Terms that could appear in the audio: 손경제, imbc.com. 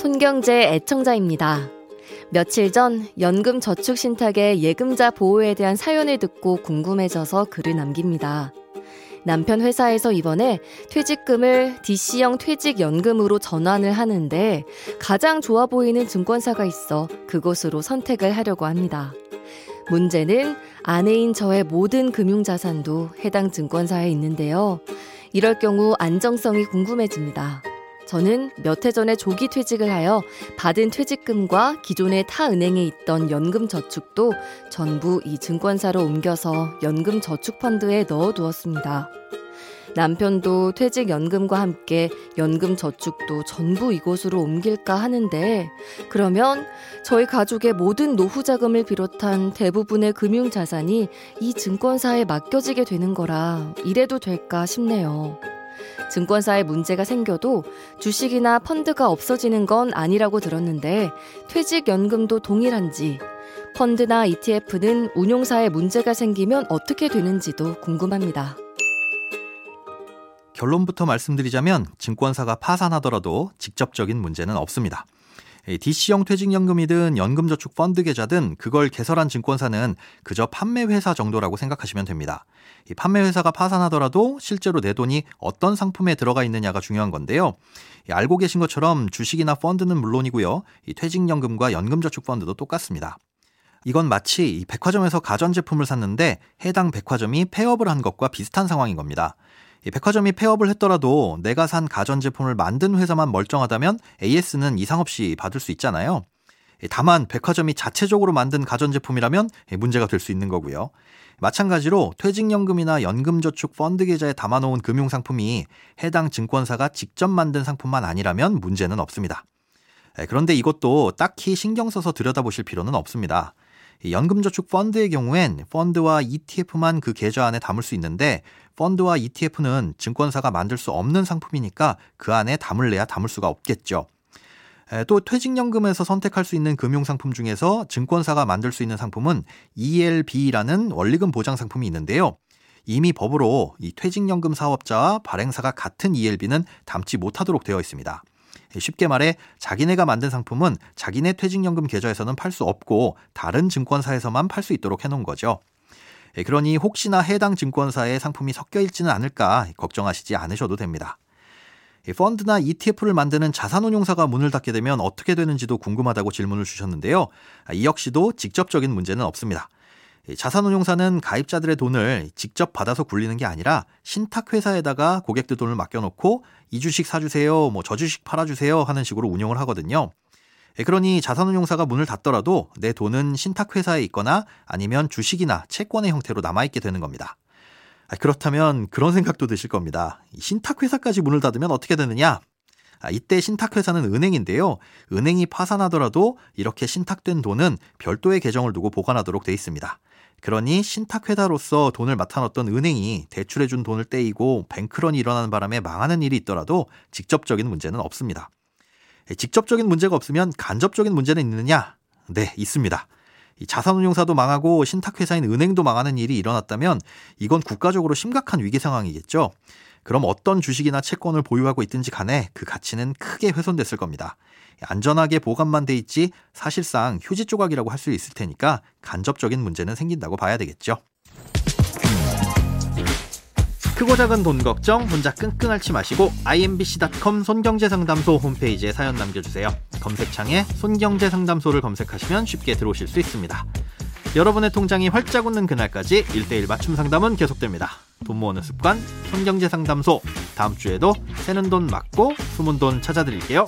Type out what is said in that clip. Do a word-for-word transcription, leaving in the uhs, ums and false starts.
손경제 애청자입니다. 며칠 전 연금 저축 신탁의 예금자 보호에 대한 사연을 듣고 궁금해져서 글을 남깁니다. 남편 회사에서 이번에 퇴직금을 디씨형 퇴직연금으로 전환을 하는데 가장 좋아 보이는 증권사가 있어 그곳으로 선택을 하려고 합니다. 문제는 아내인 저의 모든 금융자산도 해당 증권사에 있는데요. 이럴 경우 안정성이 궁금해집니다. 저는 몇 해 전에 조기 퇴직을 하여 받은 퇴직금과 기존의 타 은행에 있던 연금저축도 전부 이 증권사로 옮겨서 연금저축펀드에 넣어두었습니다. 남편도 퇴직연금과 함께 연금저축도 전부 이곳으로 옮길까 하는데, 그러면 저희 가족의 모든 노후자금을 비롯한 대부분의 금융자산이 이 증권사에 맡겨지게 되는 거라 이래도 될까 싶네요. 증권사에 문제가 생겨도 주식이나 펀드가 없어지는 건 아니라고 들었는데 퇴직연금도 동일한지, 펀드나 이티에프는 운용사에 문제가 생기면 어떻게 되는지도 궁금합니다. 결론부터 말씀드리자면 증권사가 파산하더라도 직접적인 문제는 없습니다. 디씨형 퇴직연금이든 연금저축펀드 계좌든 그걸 개설한 증권사는 그저 판매회사 정도라고 생각하시면 됩니다. 이 판매회사가 파산하더라도 실제로 내 돈이 어떤 상품에 들어가 있느냐가 중요한 건데요. 알고 계신 것처럼 주식이나 펀드는 물론이고요, 이 퇴직연금과 연금저축펀드도 똑같습니다. 이건 마치 이 백화점에서 가전제품을 샀는데 해당 백화점이 폐업을 한 것과 비슷한 상황인 겁니다. 백화점이 폐업을 했더라도 내가 산 가전제품을 만든 회사만 멀쩡하다면 에이에스는 이상 없이 받을 수 있잖아요. 다만 백화점이 자체적으로 만든 가전제품이라면 문제가 될 수 있는 거고요. 마찬가지로 퇴직연금이나 연금저축 펀드 계좌에 담아놓은 금융상품이 해당 증권사가 직접 만든 상품만 아니라면 문제는 없습니다. 그런데 이것도 딱히 신경 써서 들여다보실 필요는 없습니다. 연금저축 펀드의 경우엔 펀드와 이티에프만 그 계좌 안에 담을 수 있는데, 펀드와 이티에프는 증권사가 만들 수 없는 상품이니까 그 안에 담을래야 담을 수가 없겠죠. 또 퇴직연금에서 선택할 수 있는 금융상품 중에서 증권사가 만들 수 있는 상품은 이엘비라는 원리금 보장 상품이 있는데요. 이미 법으로 이 퇴직연금 사업자와 발행사가 같은 이엘비는 담지 못하도록 되어 있습니다. 쉽게 말해 자기네가 만든 상품은 자기네 퇴직연금 계좌에서는 팔 수 없고 다른 증권사에서만 팔 수 있도록 해놓은 거죠. 그러니 혹시나 해당 증권사의 상품이 섞여 있지는 않을까 걱정하시지 않으셔도 됩니다. 펀드나 이티에프를 만드는 자산운용사가 문을 닫게 되면 어떻게 되는지도 궁금하다고 질문을 주셨는데요. 이 역시도 직접적인 문제는 없습니다. 자산운용사는 가입자들의 돈을 직접 받아서 굴리는 게 아니라 신탁회사에다가 고객들 돈을 맡겨놓고 이 주식 사주세요, 뭐 저 주식 팔아주세요 하는 식으로 운용을 하거든요. 그러니 자산운용사가 문을 닫더라도 내 돈은 신탁회사에 있거나 아니면 주식이나 채권의 형태로 남아있게 되는 겁니다. 그렇다면 그런 생각도 드실 겁니다. 신탁회사까지 문을 닫으면 어떻게 되느냐? 이때 신탁회사는 은행인데요. 은행이 파산하더라도 이렇게 신탁된 돈은 별도의 계정을 두고 보관하도록 돼 있습니다. 그러니 신탁회사로서 돈을 맡아놨던 은행이 대출해준 돈을 떼이고 뱅크런이 일어나는 바람에 망하는 일이 있더라도 직접적인 문제는 없습니다. 직접적인 문제가 없으면 간접적인 문제는 있느냐? 네, 있습니다. 자산운용사도 망하고 신탁회사인 은행도 망하는 일이 일어났다면 이건 국가적으로 심각한 위기 상황이겠죠. 그럼 어떤 주식이나 채권을 보유하고 있든지 간에 그 가치는 크게 훼손됐을 겁니다. 안전하게 보관만 돼 있지 사실상 휴지 조각이라고 할 수 있을 테니까 간접적인 문제는 생긴다고 봐야 되겠죠. 크고 작은 돈 걱정 혼자 끙끙 앓지 마시고 아이엠비씨 닷컴 손경제 상담소 홈페이지에 사연 남겨주세요. 검색창에 손경제 상담소를 검색하시면 쉽게 들어오실 수 있습니다. 여러분의 통장이 활짝 웃는 그날까지 일대일 맞춤 상담은 계속됩니다. 돈 모으는 습관, 손경제 상담소. 다음 주에도 새는 돈 막고 숨은 돈 찾아드릴게요.